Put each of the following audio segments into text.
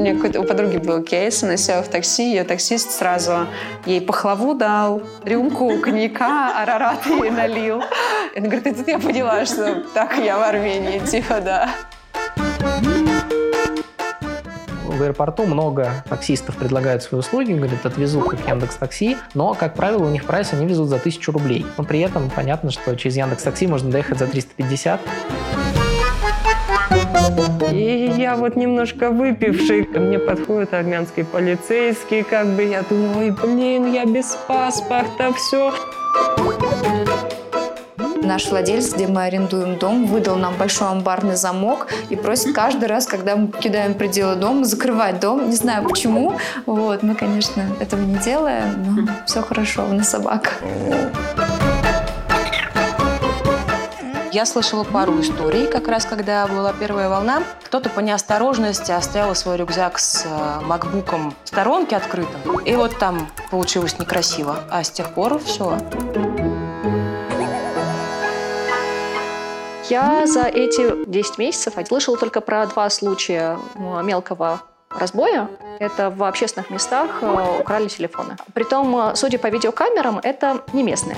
У меня у подруги был кейс, она села в такси, ее таксист сразу ей пахлаву дал, рюмку коньяка, арарат ей налил. Она говорит, и тут я поняла, что так я в Армении, типа, да. В аэропорту много таксистов предлагают свои услуги, говорят, отвезут как Яндекс.Такси, но, как правило, у них прайс они везут за 1000 рублей. Но при этом понятно, что через Яндекс.Такси можно доехать за 350. И я вот немножко выпивший. Ко мне подходит армянский полицейский, как бы я думаю, ой, блин, я без паспорта, все. Наш владелец, где мы арендуем дом, выдал нам большой амбарный замок и просит каждый раз, когда мы покидаем пределы дома, закрывать дом. Не знаю почему. Вот, мы, конечно, этого не делаем, но все хорошо, у нас собака. Я слышала пару историй, как раз когда была первая волна. Кто-то по неосторожности оставил свой рюкзак с макбуком в сторонке открытым. И вот там получилось некрасиво. А с тех пор все. Я за эти 10 месяцев слышала только про 2 случая мелкого разбоя. Это в общественных местах украли телефоны. Притом, судя по видеокамерам, это не местные.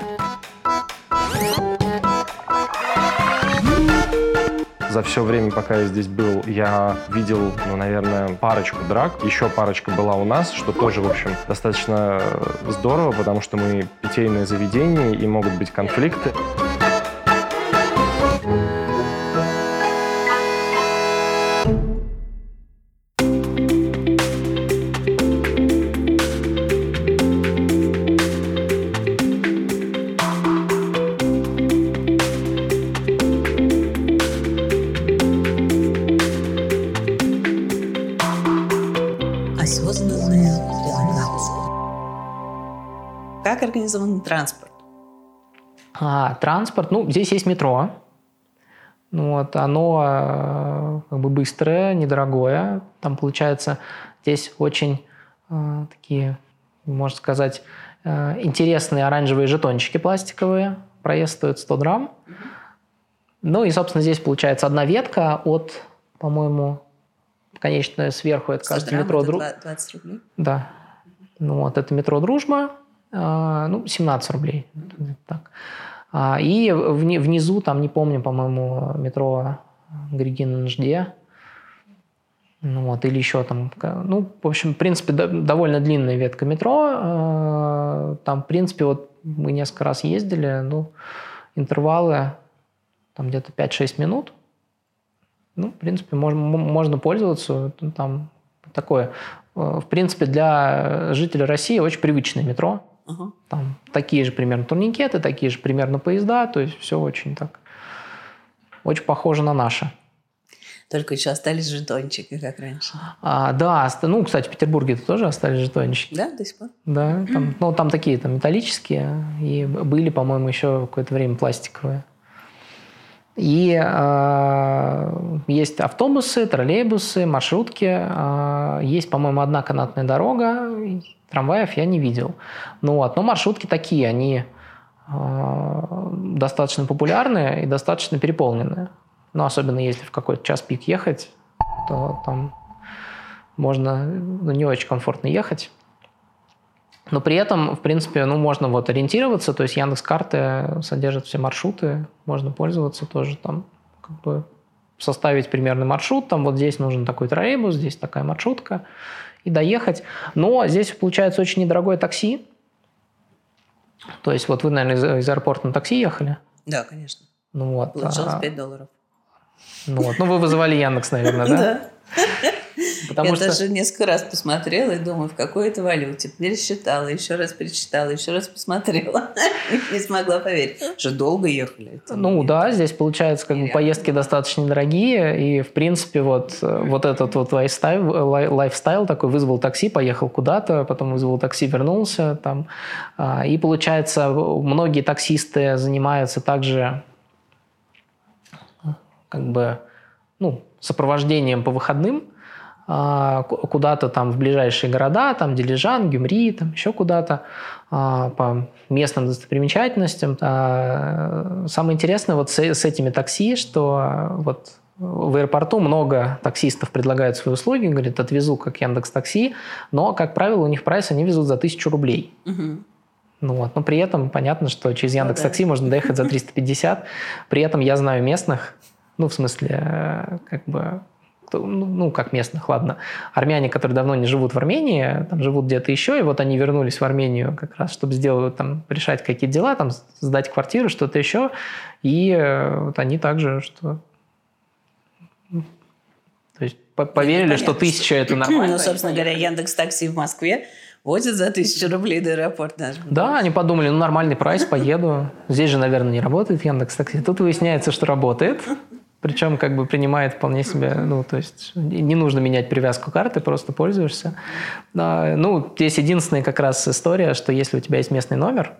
За все время, пока я здесь был, я видел, наверное, парочку драк. Еще парочка была у нас, что тоже, в общем, достаточно здорово, потому что мы питейное заведение и могут быть конфликты. Как организован транспорт? Транспорт, здесь есть метро. Оно как бы быстрое, недорогое. Там, получается, здесь очень такие, можно сказать, интересные оранжевые жетончики пластиковые. Проезд стоит 100 драм. И, собственно, здесь, получается, одна ветка от, по-моему, конечная сверху, это, кажется, метро Дружба. 20 рублей? Да. Это метро Дружба. 17 рублей. Так. И внизу, там, не помню, по-моему, метро Григин-Нжде. Или еще там... в общем, в принципе, довольно длинная ветка метро. Там, в принципе, мы несколько раз ездили, интервалы там где-то 5-6 минут. В принципе, можно пользоваться. Там такое, в принципе, для жителей России очень привычное метро. Ага. Там такие же примерно турникеты, такие же примерно поезда, то есть все очень так, очень похоже на наше. Только еще остались жетончики, как раньше. Да, кстати, в Петербурге тоже остались жетончики. Да, до сих пор? Да, там, там такие там металлические, и были, по-моему, еще какое-то время пластиковые. И есть автобусы, троллейбусы, маршрутки. Есть, по-моему, одна канатная дорога. Трамваев я не видел. Но маршрутки такие, они достаточно популярные и достаточно переполненные. Особенно если в какой-то час пик ехать, то там можно не очень комфортно ехать. Но при этом, в принципе, можно ориентироваться, то есть Яндекс.Карты содержат все маршруты, можно пользоваться тоже там, как бы составить примерный маршрут, там здесь нужен такой троллейбус, здесь такая маршрутка, и доехать. Но здесь получается очень недорогое такси, то есть вы, наверное, из аэропорта на такси ехали? Да, конечно. Получилось $5. Вы вызывали Яндекс, наверное, да? Да. Я даже несколько раз посмотрела и думаю, в какой это валюте. Пересчитала, еще раз перечитала, еще раз посмотрела. Не смогла поверить. Уже долго ехали. Здесь, получается, как бы поездки достаточно недорогие. И, в принципе, этот лайфстайл такой. Вызвал такси, поехал куда-то, потом вызвал такси, вернулся. Там. И, получается, многие таксисты занимаются также как бы, сопровождением по выходным куда-то там в ближайшие города, там Дилижан, Гюмри, там еще куда-то по местным достопримечательностям. Самое интересное с этими такси, что в аэропорту много таксистов предлагают свои услуги, говорят, отвезу как Яндекс.Такси, но, как правило, у них прайс они везут за 1000 рублей. Угу. Ну вот, но при этом понятно, что через Яндекс.Такси можно доехать за 350. При этом я знаю местных, ну, в смысле, как бы, ну, как местных, ладно, армяне, которые давно не живут в Армении, там живут где-то еще, и вот они вернулись в Армению как раз, чтобы сделать, там, решать какие-то дела, там, сдать квартиру, что-то еще, и вот они также, что... То есть поверили, что 1000 – это нормально. Ну, собственно говоря, Яндекс.Такси в Москве возят за 1000 рублей до аэропорта. Да, они подумали, ну, нормальный прайс, поеду. Здесь же, наверное, не работает Яндекс.Такси. Тут выясняется, что работает. Причем как бы принимает вполне себе, ну, то есть не нужно менять привязку карты, просто пользуешься. Да, ну, здесь единственная как раз история, что если у тебя есть местный номер,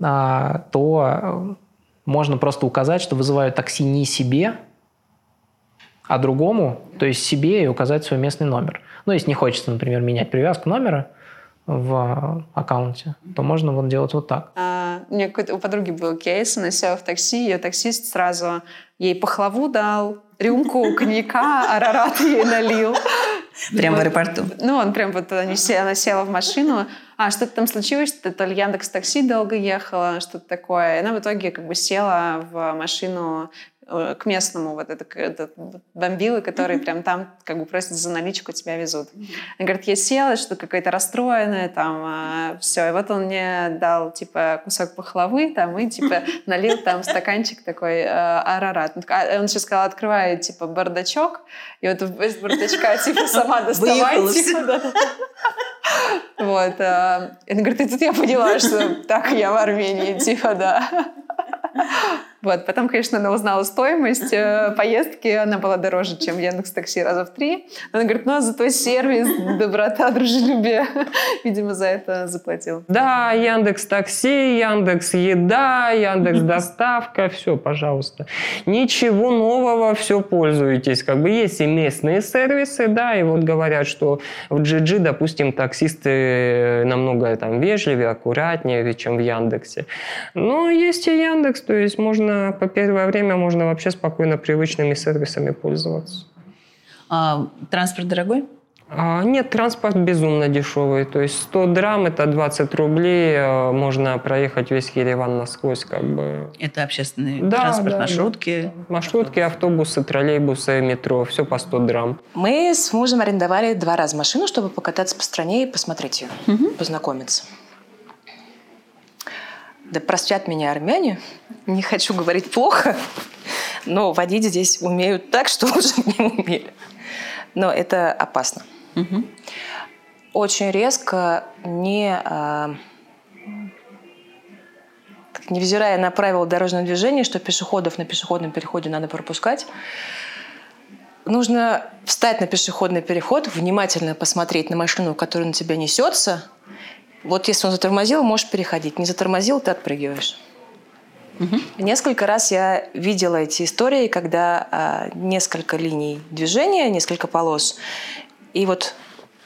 то можно просто указать, что вызывают такси не себе, а другому, то есть себе, и указать свой местный номер. Ну, если не хочется, например, менять привязку номера в аккаунте, то можно вот делать вот так. У меня какой-то у подруги был кейс, она села в такси, ее таксист сразу ей пахлаву дал, рюмку коньяка, арарат ей налил. Прямо в аэропорту? Ну, он прям вот, она села в машину, что-то там случилось, то ли Яндекс.Такси долго ехала, что-то такое. И она в итоге как бы села в машину к местному, вот этот бомбилы, которые прям там как бы просят за наличку, тебя везут. Она говорит, я села, что какая-то расстроенная, там, все. И вот он мне дал, типа, кусок пахлавы, там, и, типа, налил там стаканчик такой арарат. Он еще сказал, открывай, типа, бардачок, и вот из бардачка, типа, сама доставай, типа, да. Вот. И она говорит, и тут я поняла, что так, я в Армении, типа, да. Вот. Потом, конечно, она узнала стоимость поездки, она была дороже, чем в Яндекс.Такси раза в 3. Она говорит, ну, а зато сервис, доброта, дружелюбие. Видимо, за это заплатил. Да, Яндекс.Такси, Яндекс.Еда, Яндекс.Доставка, все, пожалуйста. Ничего нового, все пользуетесь. Как бы есть и местные сервисы, да, и вот говорят, что в GG, допустим, таксисты намного там вежливее, аккуратнее, чем в Яндексе. Но есть и Яндекс, то есть можно по первое время можно вообще спокойно привычными сервисами пользоваться. А транспорт дорогой? Нет, транспорт безумно дешевый. То есть 100 драм – это 20 рублей. Можно проехать весь Ереван насквозь. Как бы. Это общественный транспорт, маршрутки? Да. Маршрутки, автобусы, троллейбусы, метро. Все по 100 драм. Мы с мужем арендовали 2 раза машину, чтобы покататься по стране и посмотреть ее, познакомиться. Да простят меня армяне, не хочу говорить плохо, но водить здесь умеют так, что уже не умели. Но это опасно. Угу. Очень резко, невзирая на правила дорожного движения, что пешеходов на пешеходном переходе надо пропускать, нужно встать на пешеходный переход, внимательно посмотреть на машину, которая на тебя несется. Вот если он затормозил, можешь переходить. Не затормозил, ты отпрыгиваешь. Угу. Несколько раз я видела эти истории, когда несколько линий движения, несколько полос. И вот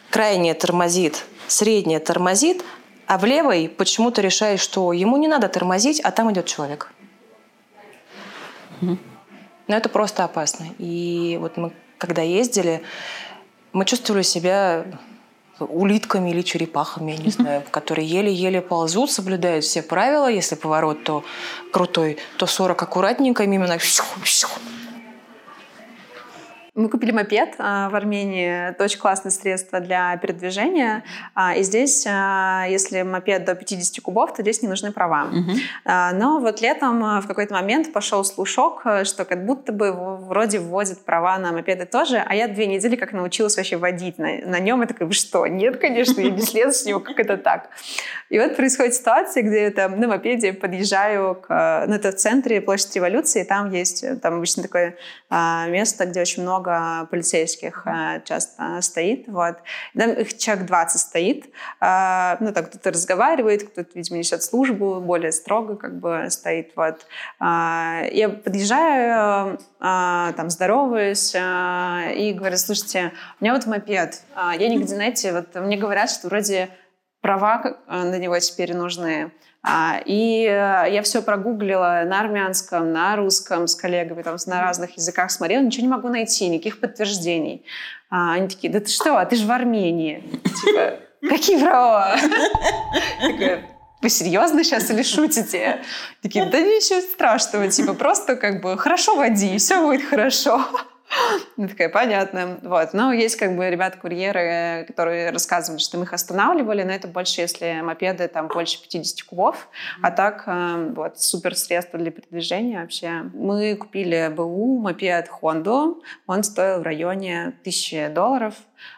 крайняя тормозит, средняя тормозит, а в левой почему-то решает, что ему не надо тормозить, а там идет человек. Угу. Но это просто опасно. И вот мы, когда ездили, мы чувствовали себя... улитками или черепахами, я не знаю, которые еле-еле ползут, соблюдают все правила. Если поворот, то крутой, то 40 аккуратненько, мимо нас. Мы купили мопед в Армении. Это очень классное средство для передвижения. И здесь, если мопед до 50 кубов, то здесь не нужны права. Но вот летом в какой-то момент пошел слушок, что как будто бы вроде вводят права на мопеды тоже. А я 2 недели как научилась вообще водить на нем. Я такая, что? Нет, конечно, я не слезу с него, как это так? И вот происходит ситуация, где я там на мопеде подъезжаю к... Ну, это в центре площади революции. Там есть обычно такое место, где очень много полицейских часто стоит. Вот. Там их человек 20 стоит. Ну, так кто-то разговаривает, кто-то, видимо, несет службу, более строго как бы стоит. Вот. Я подъезжаю, там, здороваюсь и говорю, слушайте, у меня вот мопед. Я нигде, знаете, вот мне говорят, что вроде права на него теперь нужны. И я все прогуглила на армянском, на русском с коллегами, там, на разных языках смотрела, ничего не могу найти, никаких подтверждений. Они такие: да ты что, ты же в Армении. Типа, какие права? Вы серьезно сейчас или шутите? Такие: да ничего страшного, типа, просто как бы хорошо води, и все будет хорошо. Ну, такая, понятно. Вот. Но есть как бы ребята-курьеры, которые рассказывали, что мы их останавливали, но это больше, если мопеды, там, больше 50 кубов. А так, вот, супер средство для передвижения вообще. Мы купили БУ, мопед Хонду, он стоил в районе $1000.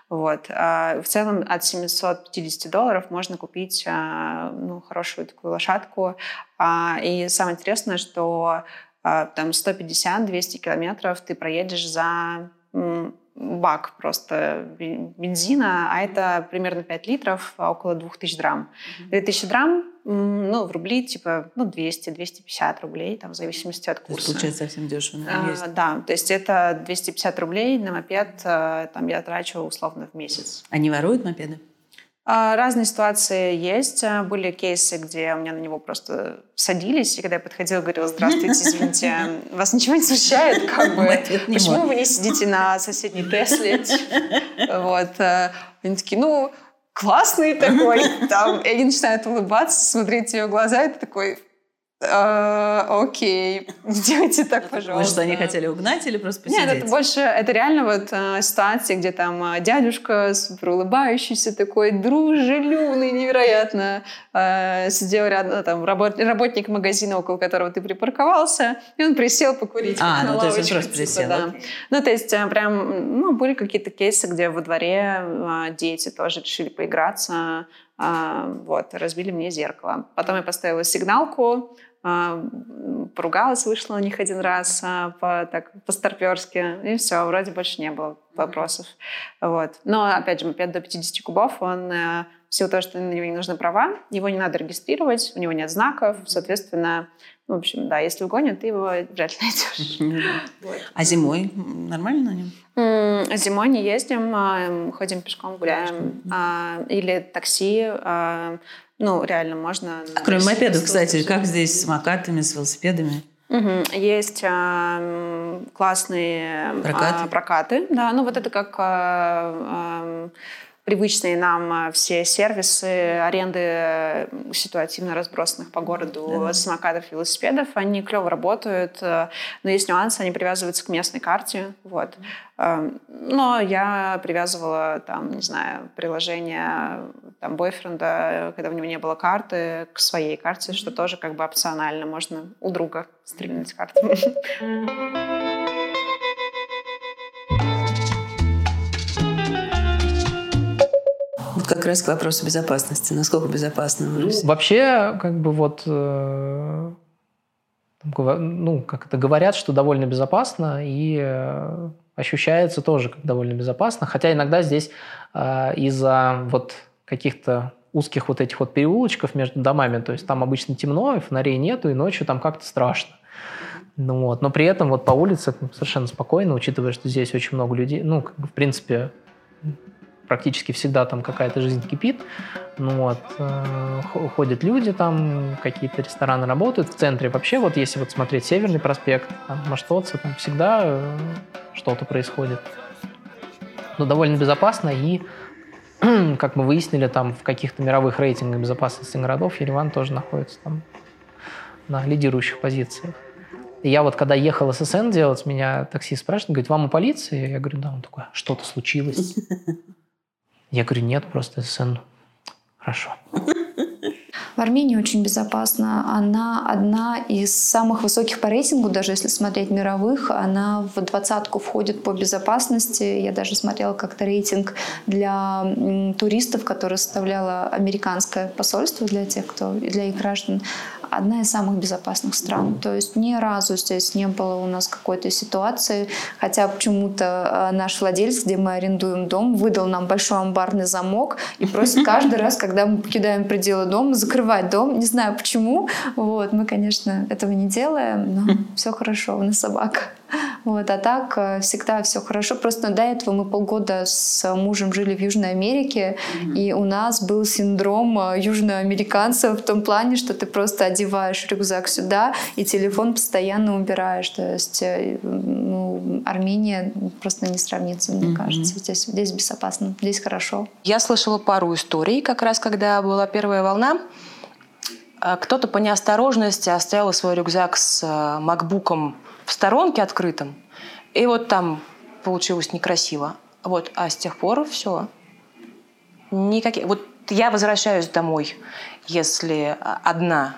Вот. В целом от $750 можно купить хорошую такую лошадку. И самое интересное, что там 150-200 километров ты проедешь за бак просто бензина, а это примерно 5 литров, около 2000 драм. 2000 драм, в рубли, типа, 200-250 рублей, там, в зависимости от курса. То есть получается совсем дешево, да, то есть это 250 рублей на мопед, там, я трачу условно в месяц. Они воруют мопеды? Разные ситуации есть. Были кейсы, где у меня на него просто садились, и когда я подходила, говорила: здравствуйте, извините, вас ничего не смущает? Как бы, почему вы не сидите на соседней Тесле? Вот. Они такие: классный такой. Там, и они начинают улыбаться, смотреть в ее глаза, и ты такой: окей, делайте так, пожалуйста. Потому что они хотели угнать или просто посидеть? Нет, это больше, это реально вот ситуации, где там дядюшка супер улыбающийся, такой дружелюбный, невероятно, сидел рядом, там, работник магазина, около которого ты припарковался, и он присел покурить на лавочку. То есть он просто присел, да. То есть прям, были какие-то кейсы, где во дворе дети тоже решили поиграться, разбили мне зеркало. Потом я поставила сигналку, поругалась, вышла на них один раз по-старперски, и все, вроде больше не было вопросов. Вот. Но, опять же, мопед до 50 кубов, он, в силу того, что на него не нужны права, его не надо регистрировать, у него нет знаков, соответственно, в общем, да, если угонят, ты его вряд ли найдешь. А зимой нормально на нем? Зимой не ездим, ходим пешком, гуляем. Или такси, реально можно... А кроме мопедов, кстати, как здесь с самокатами, с велосипедами? Есть классные прокаты. Да, это как... привычные нам все сервисы аренды ситуативно разбросанных по городу самокатов и велосипедов, они клево работают, но есть нюансы, они привязываются к местной карте, вот. Но я привязывала, там, не знаю, приложение там бойфренда, когда у него не было карты, к своей карте, что тоже как бы опционально, можно у друга стрельнуть карту. Как раз к вопросу безопасности. Насколько безопасно в России? Вообще, говорят, что довольно безопасно, и ощущается тоже как довольно безопасно. Хотя иногда здесь из-за каких-то узких этих переулочков между домами, то есть там обычно темно, и фонарей нету, и ночью там как-то страшно. Но при этом по улице совершенно спокойно, учитывая, что здесь очень много людей, в принципе... практически всегда там какая-то жизнь кипит, ходят люди там, какие-то рестораны работают, в центре вообще, если смотреть Северный проспект, там, Маштоцы, там всегда что-то происходит. Но довольно безопасно, и, как мы выяснили, там в каких-то мировых рейтингах безопасности городов Ереван тоже находится там на лидирующих позициях. И я когда ехал ССН делать, меня таксист спрашивает, говорит: вам у полиции? Я говорю: да. Он такой: что-то случилось? Я говорю: нет, просто ССН. Хорошо. В Армении очень безопасно. Она одна из самых высоких по рейтингу, даже если смотреть мировых. Она в 20-ку входит по безопасности. Я даже смотрела как-то рейтинг для туристов, который составляло американское посольство для их граждан. Одна из самых безопасных стран. То есть ни разу здесь не было у нас какой-то ситуации. Хотя почему-то наш владелец, где мы арендуем дом, выдал нам большой амбарный замок и просит каждый раз, когда мы покидаем пределы дома, закрывать дом. Не знаю почему. Мы, конечно, этого не делаем, но все хорошо, у нас собака. Вот, а так всегда все хорошо. Просто до этого мы полгода с мужем жили в Южной Америке, и у нас был синдром южноамериканцев в том плане, что ты просто одеваешь рюкзак сюда и телефон постоянно убираешь. То есть Армения просто не сравнится, мне кажется. Здесь безопасно, здесь хорошо. Я слышала пару историй, как раз когда была первая волна. Кто-то по неосторожности оставил свой рюкзак с макбуком в сторонке открытым, и вот там получилось некрасиво. Вот, а с тех пор все. Никаких. Вот я возвращаюсь домой, если одна,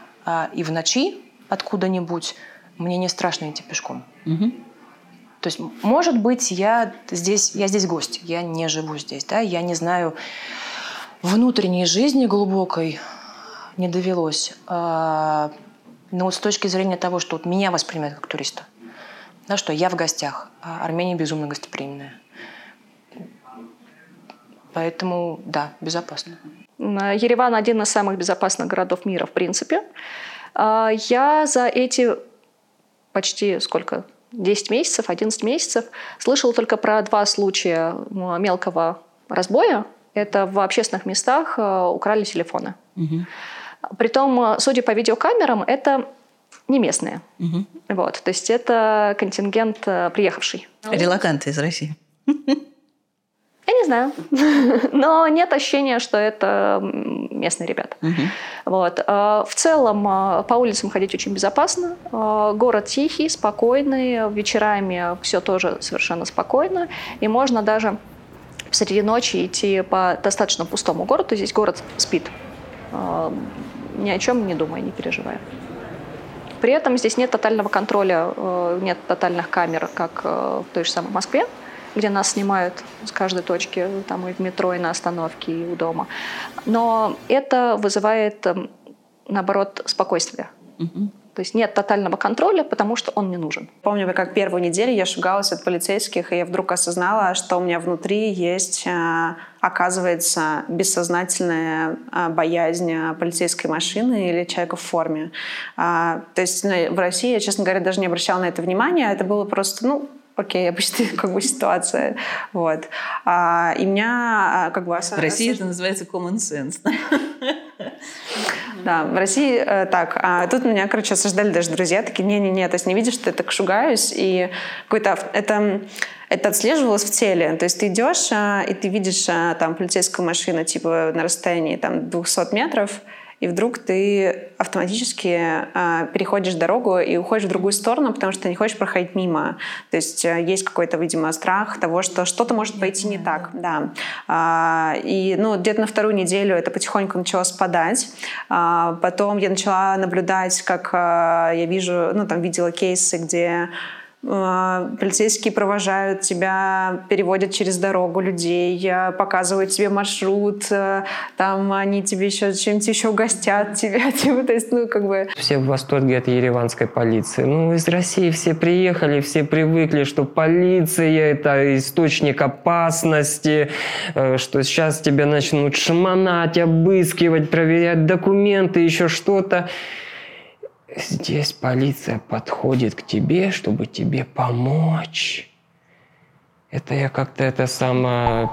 и в ночи откуда-нибудь, мне не страшно идти пешком. Угу. То есть, может быть, я здесь гость, я не живу здесь, да, я не знаю внутренней жизни глубокой, не довелось. Но вот с точки зрения того, что вот меня воспринимают как туриста, да, что я в гостях, а Армения безумно гостеприимная. Поэтому, да, безопасно. Ереван – один из самых безопасных городов мира, в принципе. Я за эти почти сколько? 10 месяцев, 11 месяцев слышала только про 2 случая мелкого разбоя. Это в общественных местах украли телефоны. Угу. Притом, судя по видеокамерам, это не местные. Угу. Вот, то есть это контингент приехавший. Релоканты из России. Я не знаю. Но нет ощущения, что это местные ребята. Угу. Вот. В целом, по улицам ходить очень безопасно. Город тихий, спокойный. Вечерами все тоже совершенно спокойно. И можно даже посреди ночи идти по достаточно пустому городу. Здесь город спит, ни о чем не думая, не переживая. При этом здесь нет тотального контроля, нет тотальных камер, как в той же самой Москве, где нас снимают с каждой точки, там и в метро, и на остановке, и у дома. Но это вызывает, наоборот, спокойствие. Mm-hmm. То есть нет тотального контроля, потому что он не нужен. Помню, как первую неделю я шугалась от полицейских, и я вдруг осознала, что у меня внутри есть, оказывается, бессознательная боязнь полицейской машины или человека в форме. То есть в России я, честно говоря, даже не обращала на это внимания. Это было просто, окей, обычная ситуация. Вот. И меня как бы... В России это называется common sense. Да, в России так. А тут меня, осуждали даже друзья. Такие, не-не-не, то есть не видишь, что я так шугаюсь. И какой-то... Это отслеживалось в теле. То есть ты идешь, и ты видишь там полицейскую машину типа на расстоянии там 200 метров, и вдруг ты автоматически переходишь дорогу и уходишь в другую сторону, потому что не хочешь проходить мимо. То есть есть какой-то, видимо, страх того, что что-то может пойти не так. Да. И где-то на вторую неделю это потихоньку начало спадать. Потом я начала наблюдать, как я вижу, видела кейсы, где полицейские провожают тебя, переводят через дорогу людей, показывают тебе маршрут, там они тебе еще чем-нибудь еще угостят тебя. Все в восторге от ереванской полиции. Из России все приехали, все привыкли, что полиция – это источник опасности, что сейчас тебя начнут шмонать, обыскивать, проверять документы, еще что-то. Здесь полиция подходит к тебе, чтобы тебе помочь. Это я как-то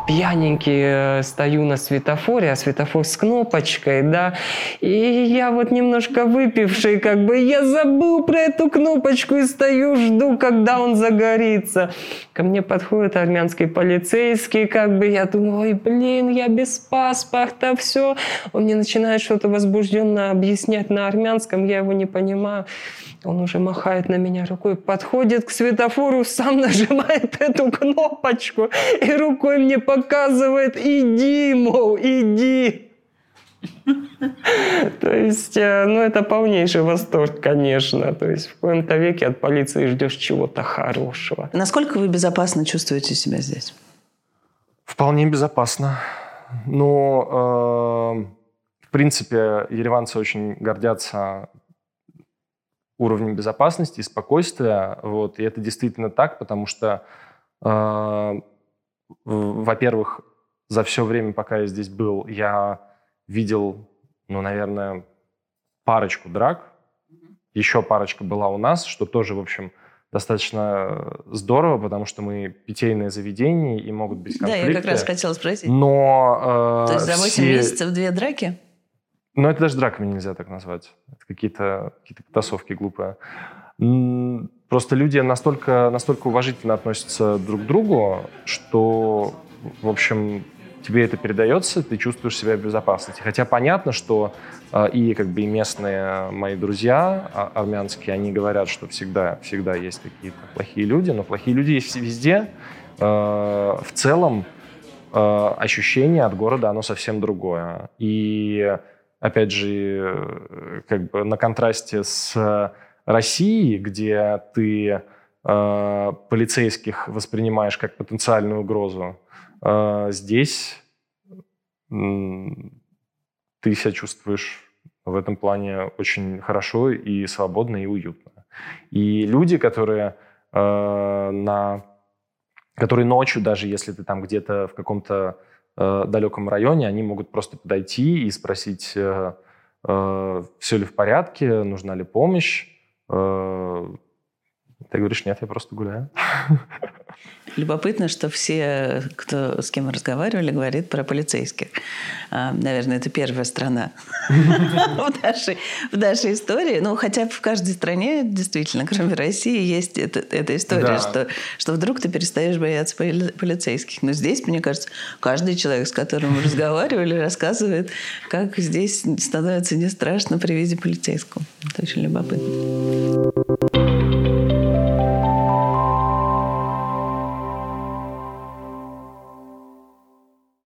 пьяненький стою на светофоре, а светофор с кнопочкой, да. И я немножко выпивший, я забыл про эту кнопочку и стою, жду, когда он загорится. Ко мне подходят армянские полицейские, я думаю, ой, блин, я без паспорта, все. Он мне начинает что-то возбужденно объяснять на армянском, я его не понимаю. Он уже махает на меня рукой, подходит к светофору, сам нажимает эту кнопочку и рукой мне показывает: «Иди, мол, иди». То есть, это полнейший восторг, конечно. То есть в коем-то веке от полиции ждешь чего-то хорошего. Насколько вы безопасно чувствуете себя здесь? Вполне безопасно. Но, в принципе, ереванцы очень гордятся уровнем безопасности и спокойствия. Вот. И это действительно так, потому что, во-первых, за все время, пока я здесь был, я видел, наверное, парочку драк. Еще парочка была у нас, что тоже, в общем, достаточно здорово, потому что мы питейное заведение, и могут быть конфликты. Да, я как раз хотела спросить. Но, то есть за 8 месяцев 2 драки? Ну, это даже драками нельзя так назвать. Это какие-то потасовки глупые. Просто люди настолько уважительно относятся друг к другу, что, в общем, тебе это передается, ты чувствуешь себя в безопасности. Хотя понятно, что и местные мои друзья армянские, они говорят, что всегда есть какие-то плохие люди, но плохие люди есть везде. В целом ощущение от города, оно совсем другое. И, опять же, на контрасте с Россией, где ты полицейских воспринимаешь как потенциальную угрозу, здесь ты себя чувствуешь в этом плане очень хорошо и свободно, и уютно. И люди, которые ночью, даже если ты там где-то в каком-то далеком районе, они могут просто подойти и спросить, все ли в порядке, нужна ли помощь. Ты говоришь, нет, я просто гуляю. Любопытно, что все, с кем мы разговаривали, говорит про полицейских. Наверное, это первая страна в нашей истории. Ну, хотя в каждой стране, действительно, кроме России, есть эта история, что вдруг ты перестаешь бояться полицейских. Но здесь, мне кажется, каждый человек, с которым мы разговаривали, рассказывает, как здесь становится не страшно при виде полицейского. Это очень любопытно.